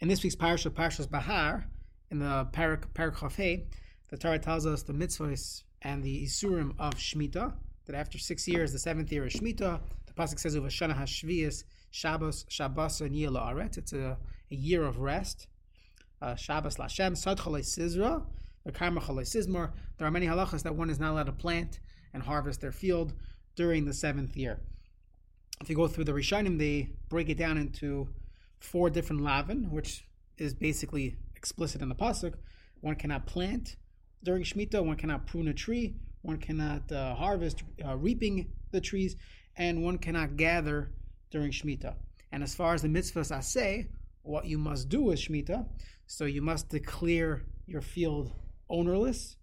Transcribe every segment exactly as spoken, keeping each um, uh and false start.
In this week's parasha, Parashas Bahar, in the Parak Hafei, the Torah tells us the mitzvahs and the isurim of Shemitah, that after six years, the seventh year is Shemitah. The Pasuk says, Uva Shana HaShvias, Shabbos, Shabbos, and Yeh La'aretz. It's a, a year of rest. Uh, Shabbos, Lashem, Sad Chalai Sizra, the Karma Chalai Sizmar. There are many halachas that one is not allowed to plant and harvest their field during the seventh year. If you go through the Rishonim, they break it down into four different laven, which is basically explicit in the Pasuk. One cannot plant during Shemitah, one cannot prune a tree, one cannot uh, harvest, uh, reaping the trees, and one cannot gather during Shemitah. And as far as the mitzvahs I say, what you must do is Shemitah, so you must declare your field ownerless.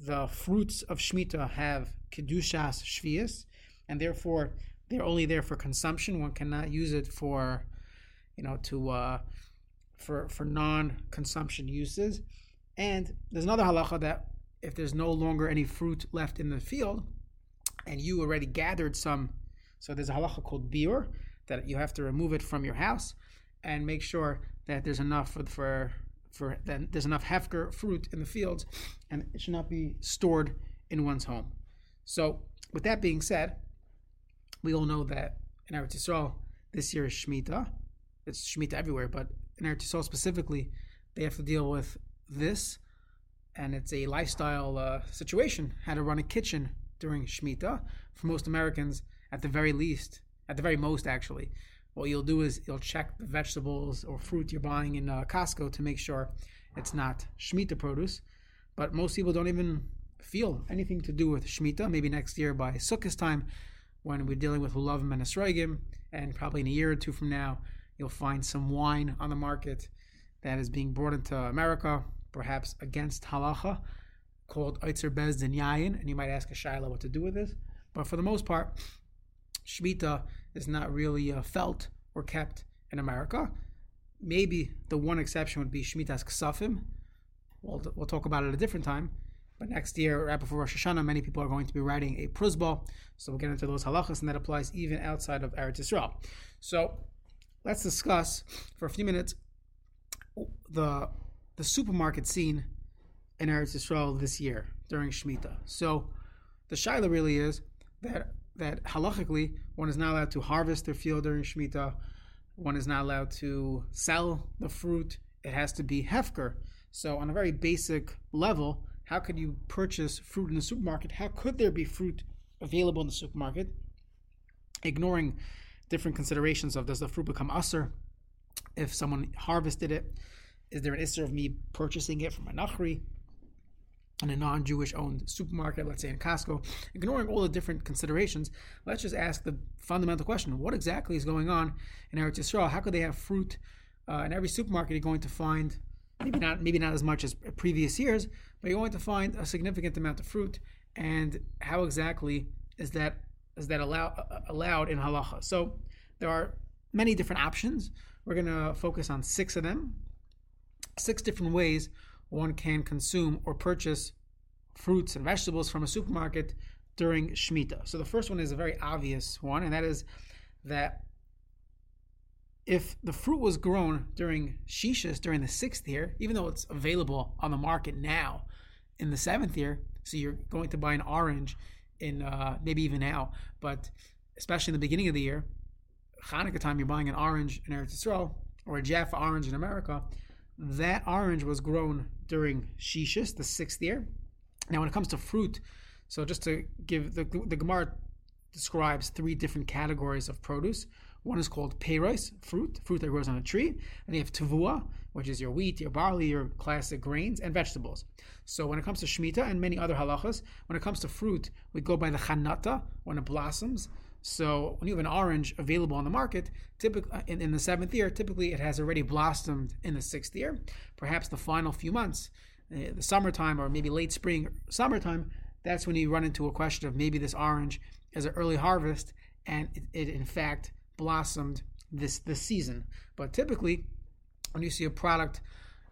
The fruits of Shemitah have kedushas Shvias, and therefore they're only there for consumption. One cannot use it for, you know, to uh, for for non-consumption uses. And there's another halacha that if there's no longer any fruit left in the field, and you already gathered some, so there's a halacha called biur that you have to remove it from your house and make sure that there's enough for for for then there's enough hefker fruit in the fields, and it should not be stored in one's home. So, with that being said, we all know that in Eretz Yisrael this year is Shemitah. It's Shemitah everywhere, but in Eretz Yisrael specifically, they have to deal with this, and it's a lifestyle uh, situation, how to run a kitchen during Shemitah. For most Americans, at the very least, at the very most actually, what you'll do is you'll check the vegetables or fruit you're buying in uh, Costco to make sure it's not Shemitah produce. But most people don't even feel anything to do with Shemitah. Maybe next year by Sukkot time, when we're dealing with Lulavim and Esroegim, and probably in a year or two from now, you'll find some wine on the market that is being brought into America, perhaps against halacha, called Otzar Beis Din Yayin, and you might ask a shayla what to do with this. But for the most part, Shemitah is not really uh, felt or kept in America. Maybe the one exception would be Shemitas Ksafim. We'll, we'll talk about it at a different time. But next year, right before Rosh Hashanah, many people are going to be writing a Pruzbul. So we'll get into those halachas, and that applies even outside of Eretz Yisrael. So let's discuss for a few minutes the the supermarket scene in Eretz Yisrael this year during Shemitah. So the shayla really is that that halachically one is not allowed to harvest their field during Shemitah. One is not allowed to sell the fruit. It has to be hefker. So on a very basic level, how could you purchase fruit in the supermarket? How could there be fruit available in the supermarket? Ignoring different considerations of, does the fruit become usur if someone harvested it? Is there an issur of me purchasing it from a nachri in a non-Jewish owned supermarket, let's say in Costco? Ignoring all the different considerations, let's just ask the fundamental question: what exactly is going on in Eretz Yisrael? How could they have fruit uh, in every supermarket? You're going to find, maybe not maybe not as much as previous years, but you're going to find a significant amount of fruit. And how exactly is that is that allow, allowed in halacha? So there are many different options. We're going to focus on six of them, six different ways one can consume or purchase fruits and vegetables from a supermarket during Shemitah. So the first one is a very obvious one, and that is that if the fruit was grown during shishis, during the sixth year, even though it's available on the market now in the seventh year, so you're going to buy an orange in uh, maybe even now, but especially in the beginning of the year, Hanukkah time, you're buying an orange in Eretz Yisrael, or a Jaffa orange in America. That orange was grown during shishis, the sixth year. Now, when it comes to fruit, so just to give, the, the Gemara describes three different categories of produce. One is called peiros, fruit, fruit that grows on a tree. And you have tevuah, which is your wheat, your barley, your classic grains, and vegetables. So when it comes to Shemitah and many other halachas, when it comes to fruit, we go by the chanata, when it blossoms. So when you have an orange available on the market, typically in, in the seventh year, typically it has already blossomed in the sixth year. Perhaps the final few months, uh, the summertime, or maybe late spring, summertime, that's when you run into a question of maybe this orange is an early harvest, and it, it in fact blossomed this, this season. But typically, when you see a product,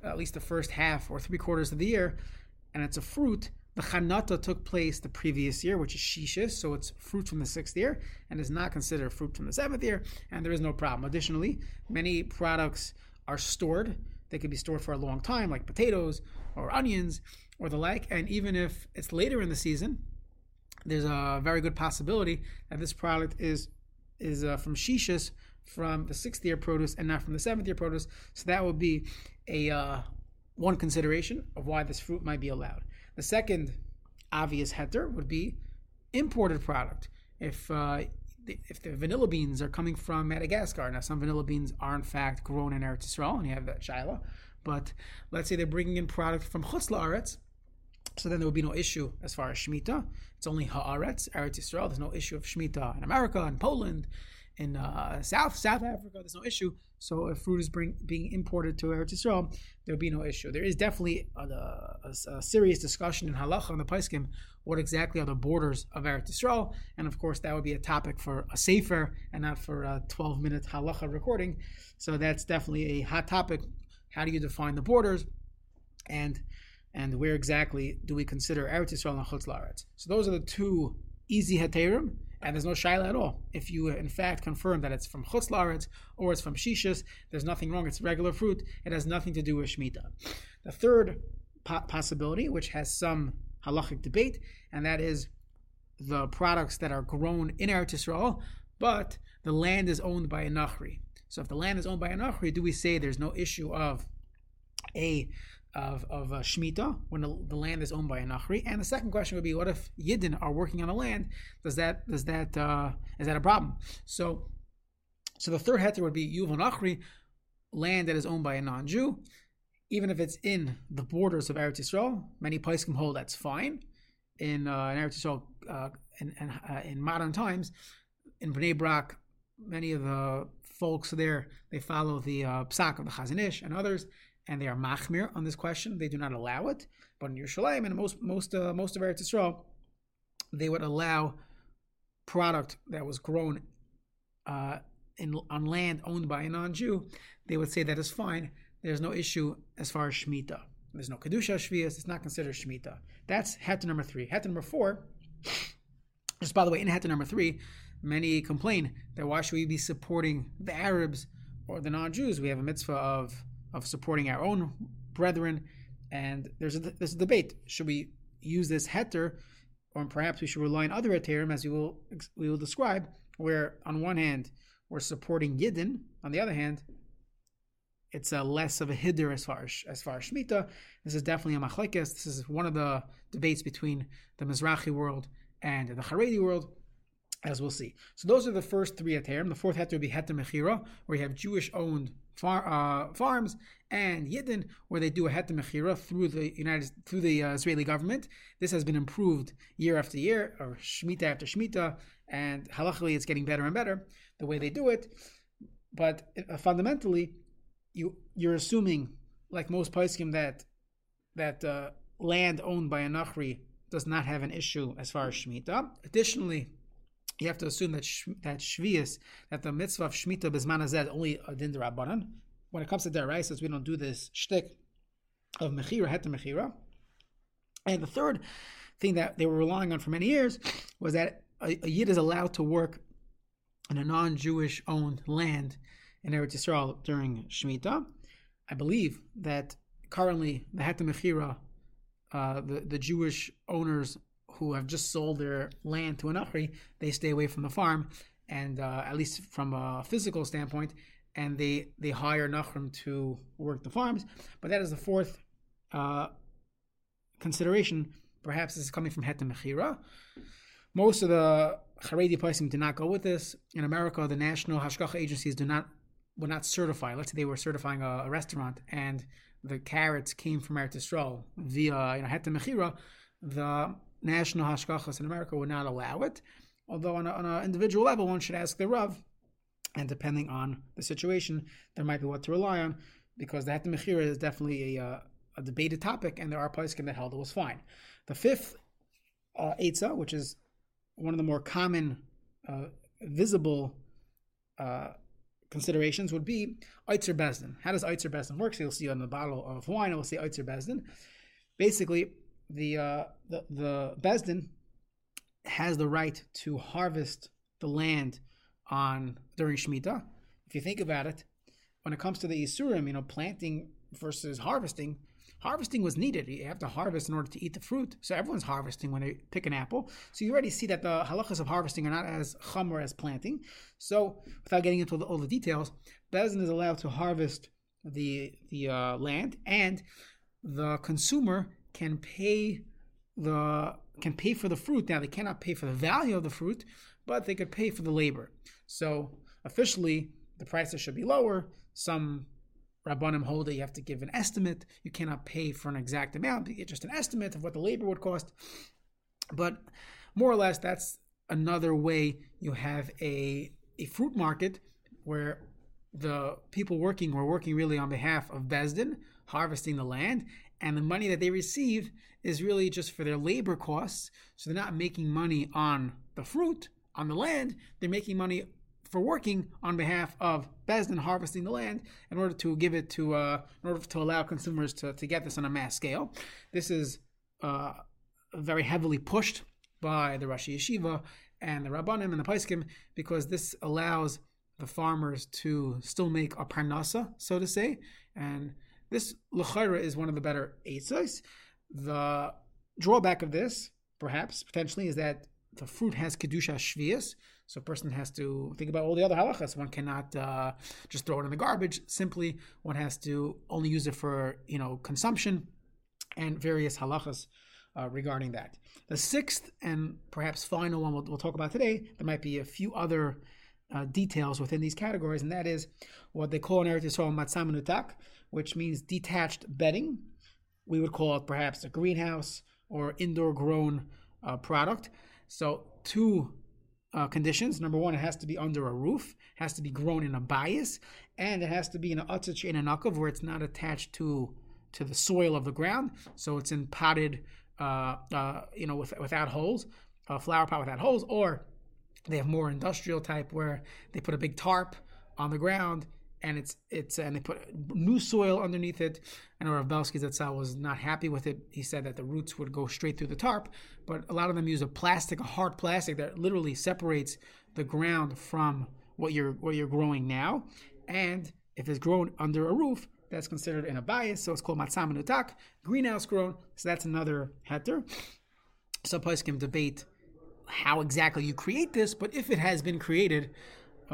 at least the first half or three quarters of the year, and it's a fruit, the chanata took place the previous year, which is shishis, so it's fruit from the sixth year and is not considered fruit from the seventh year, and there is no problem. Additionally, many products are stored. They could be stored for a long time, like potatoes or onions or the like. And even if it's later in the season, there's a very good possibility that this product is is uh, from shishis, from the sixth year produce and not from the seventh year produce. So that would be a uh, one consideration of why this fruit might be allowed. The second obvious heter would be imported product. If uh, the, if the vanilla beans are coming from Madagascar, now some vanilla beans are in fact grown in Eretz Yisrael, and you have that shayla, but let's say they're bringing in product from Chutz La'aretz, so then there would be no issue as far as Shemitah. It's only Ha'aretz, Eretz Yisrael. There's no issue of Shemitah in America, in Poland, in uh, South South Africa. There's no issue. So if fruit is bring, being imported to Eretz Yisrael, there would be no issue. There is definitely a, a, a serious discussion in Halacha on the Poskim, what exactly are the borders of Eretz Yisrael. And of course, that would be a topic for a sefer and not for a twelve-minute Halacha recording. So that's definitely a hot topic. How do you define the borders? And... and where exactly do we consider Eretz Yisrael and Chutz La'aretz? So those are the two easy heterim, and there's no shaila at all. If you, in fact, confirm that it's from Chutz La'aretz or it's from shishis, there's nothing wrong. It's regular fruit. It has nothing to do with Shemitah. The third po- possibility, which has some halachic debate, and that is the products that are grown in Eretz Yisrael, but the land is owned by a nachri. So if the land is owned by a nachri, do we say there's no issue of a... of, of uh, Shemitah when the, the land is owned by a nachri? And the second question would be, what if Yidden are working on the land? Does that, does that, uh, is that a problem? So, so the third heter would be Yuval Nachri, land that is owned by a non-Jew, even if it's in the borders of Eretz Yisrael. Many places can hold that's fine. In, uh, in Eretz Yisrael, uh, in, in, uh, in modern times, in Bnei Brak, many of the folks there, they follow the uh, Pasuk of the Chazanish and others, and they are machmir on this question. They do not allow it. But in Yerushalayim and most most uh, most of Eretz Yisrael, they would allow product that was grown uh, in on land owned by a non-Jew. They would say that is fine. There's no issue as far as Shemitah. There's no kedushas Shvias. It's not considered Shemitah. That's heter number three. Heter number four, just by the way, in heter number three, many complain that why should we be supporting the Arabs or the non-Jews? We have a mitzvah of... of supporting our own brethren, and there's a, there's a debate. Should we use this heter, or perhaps we should rely on other heterim, as we will we will describe, where on one hand we're supporting Yidden, on the other hand it's a less of a hider as far as, as far as Shemitah. This is definitely a machlekes. This is one of the debates between the Mizrahi world and the Haredi world, as we'll see. So those are the first three heterim. The fourth heter would be heter mechira, where you have Jewish-owned far, uh, farms, and Yidden, where they do a heter mechira through the United through the uh, Israeli government. This has been improved year after year, or Shemitah after Shemitah, and halachically it's getting better and better the way they do it. But uh, fundamentally, you you're assuming, like most poskim, that that uh, land owned by a nachri does not have an issue as far as Shemitah. Additionally, you have to assume that sh- that Shvius, that the mitzvah of Shemitah Bisman Hazed only a din d'Rabbanan. When it comes to Daraisas, we don't do this shtick of Mechira, Heter Mechira. And the third thing that they were relying on for many years was that a, a Yid is allowed to work in a non-Jewish owned land in Eretz Yisrael during Shemitah. I believe that currently the Heter Mechira, uh, the, the Jewish owners who have just sold their land to a nachri, they stay away from the farm, and uh, at least from a physical standpoint, and they, they hire nachrim to work the farms. But that is the fourth uh, consideration. Perhaps this is coming from heter mechira. Most of the Haredi poskim did not go with this. In America, the national hashkacha agencies do not would not certify. Let's say they were certifying a, a restaurant, and the carrots came from Eretz Yisrael via you know heter mechira. The national hashkachas in America would not allow it, although on an individual level, one should ask the Rav, and depending on the situation, there might be what to rely on, because the heter mechira is definitely a, uh, a debated topic, and there are poskim that held it was fine. The fifth uh, eitzah, which is one of the more common uh, visible uh, considerations, would be Otzar Beis Din. How does Otzar Beis Din work? So you'll see on the bottle of wine, it will say Otzar Beis Din. Basically, The, uh, the the Beis Din has the right to harvest the land on during Shemitah. If you think about it, when it comes to the Yisurim, you know, planting versus harvesting, harvesting was needed. You have to harvest in order to eat the fruit. So everyone's harvesting when they pick an apple. So you already see that the halachas of harvesting are not as chamor as planting. So without getting into all the details, Beis Din is allowed to harvest the the uh, land, and the consumer can pay the can pay for the fruit. Now they cannot pay for the value of the fruit, but they could pay for the labor. So officially, the prices should be lower. Some Rabbanim hold that you have to give an estimate. You cannot pay for an exact amount, it's just an estimate of what the labor would cost. But more or less, that's another way you have a a fruit market where the people working were working really on behalf of Beis Din, harvesting the land, and the money that they receive is really just for their labor costs. So they're not making money on the fruit, on the land. They're making money for working on behalf of Beis Din, harvesting the land in order to give it to, uh, in order to allow consumers to, to get this on a mass scale. This is uh, very heavily pushed by the Rosh Yeshiva and the Rabbanim and the Poskim, because this allows the farmers to still make a parnasa, so to say. And this l'chayra is one of the better eitzos. The drawback of this, perhaps, potentially, is that the fruit has kedushas Shvias. So a person has to think about all the other halachas. One cannot uh, just throw it in the garbage. Simply, one has to only use it for, you know, consumption, and various halachas uh, regarding that. The sixth and perhaps final one we'll, we'll talk about today, there might be a few other uh, details within these categories, and that is what they call in Eretz Yisrael matzah menutak, which means detached bedding. We would call it perhaps a greenhouse or indoor-grown uh, product. So two Uh, conditions. Number one, it has to be under a roof, has to be grown in a bias, and it has to be in an otzach in an akav, where it's not attached to to the soil of the ground. So it's in potted, uh, uh, you know, with, without holes, a flower pot without holes, or they have more industrial type where they put a big tarp on the ground and it's it's and they put new soil underneath it. I know Rav Belsky Zatzal was not happy with it. He said that the roots would go straight through the tarp, but a lot of them use a plastic, a hard plastic that literally separates the ground from what you're what you're growing now. And if it's grown under a roof, that's considered in a bias, so it's called matzah menutak, greenhouse grown. So that's another heter. Some poskim debate how exactly you create this, but if it has been created,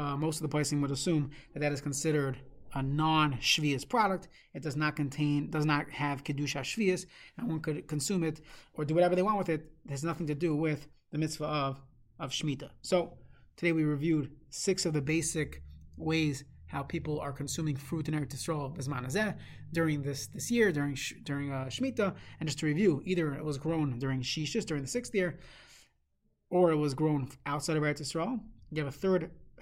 Uh, most of the poskim would assume that that is considered a non-shvius product. It does not contain, does not have kedusha shvius, and one could consume it or do whatever they want with it. It has nothing to do with the mitzvah of, of Shemitah. So today we reviewed six of the basic ways how people are consuming fruit in Eretz Yisrael b'zman hazeh during this this year, during during uh, Shemitah. And just to review, either it was grown during shishis, during the sixth year, or it was grown outside of Eretz Yisrael. You have a third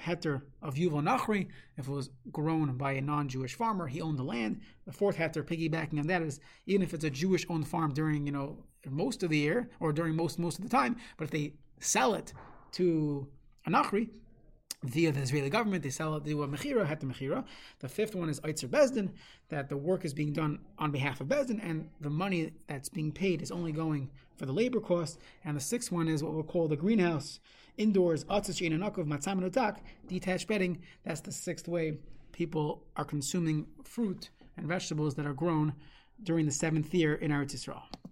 heter of yuval nachri, if it was grown by a non-Jewish farmer, he owned the land. The fourth heter, piggybacking on that, is even if it's a Jewish-owned farm during, you know, most of the year, or during most most of the time, but if they sell it to a nachri via the Israeli government, they sell it to a mechira, heter mechira. The fifth one is Otzar Beis Din, that the work is being done on behalf of Beis Din, and the money that's being paid is only going for the labor cost. And the sixth one is what we'll call the greenhouse, indoors, otzach in an akav, matzah menutak, detached bedding. That's the sixth way people are consuming fruit and vegetables that are grown during the seventh year in Eretz Yisrael.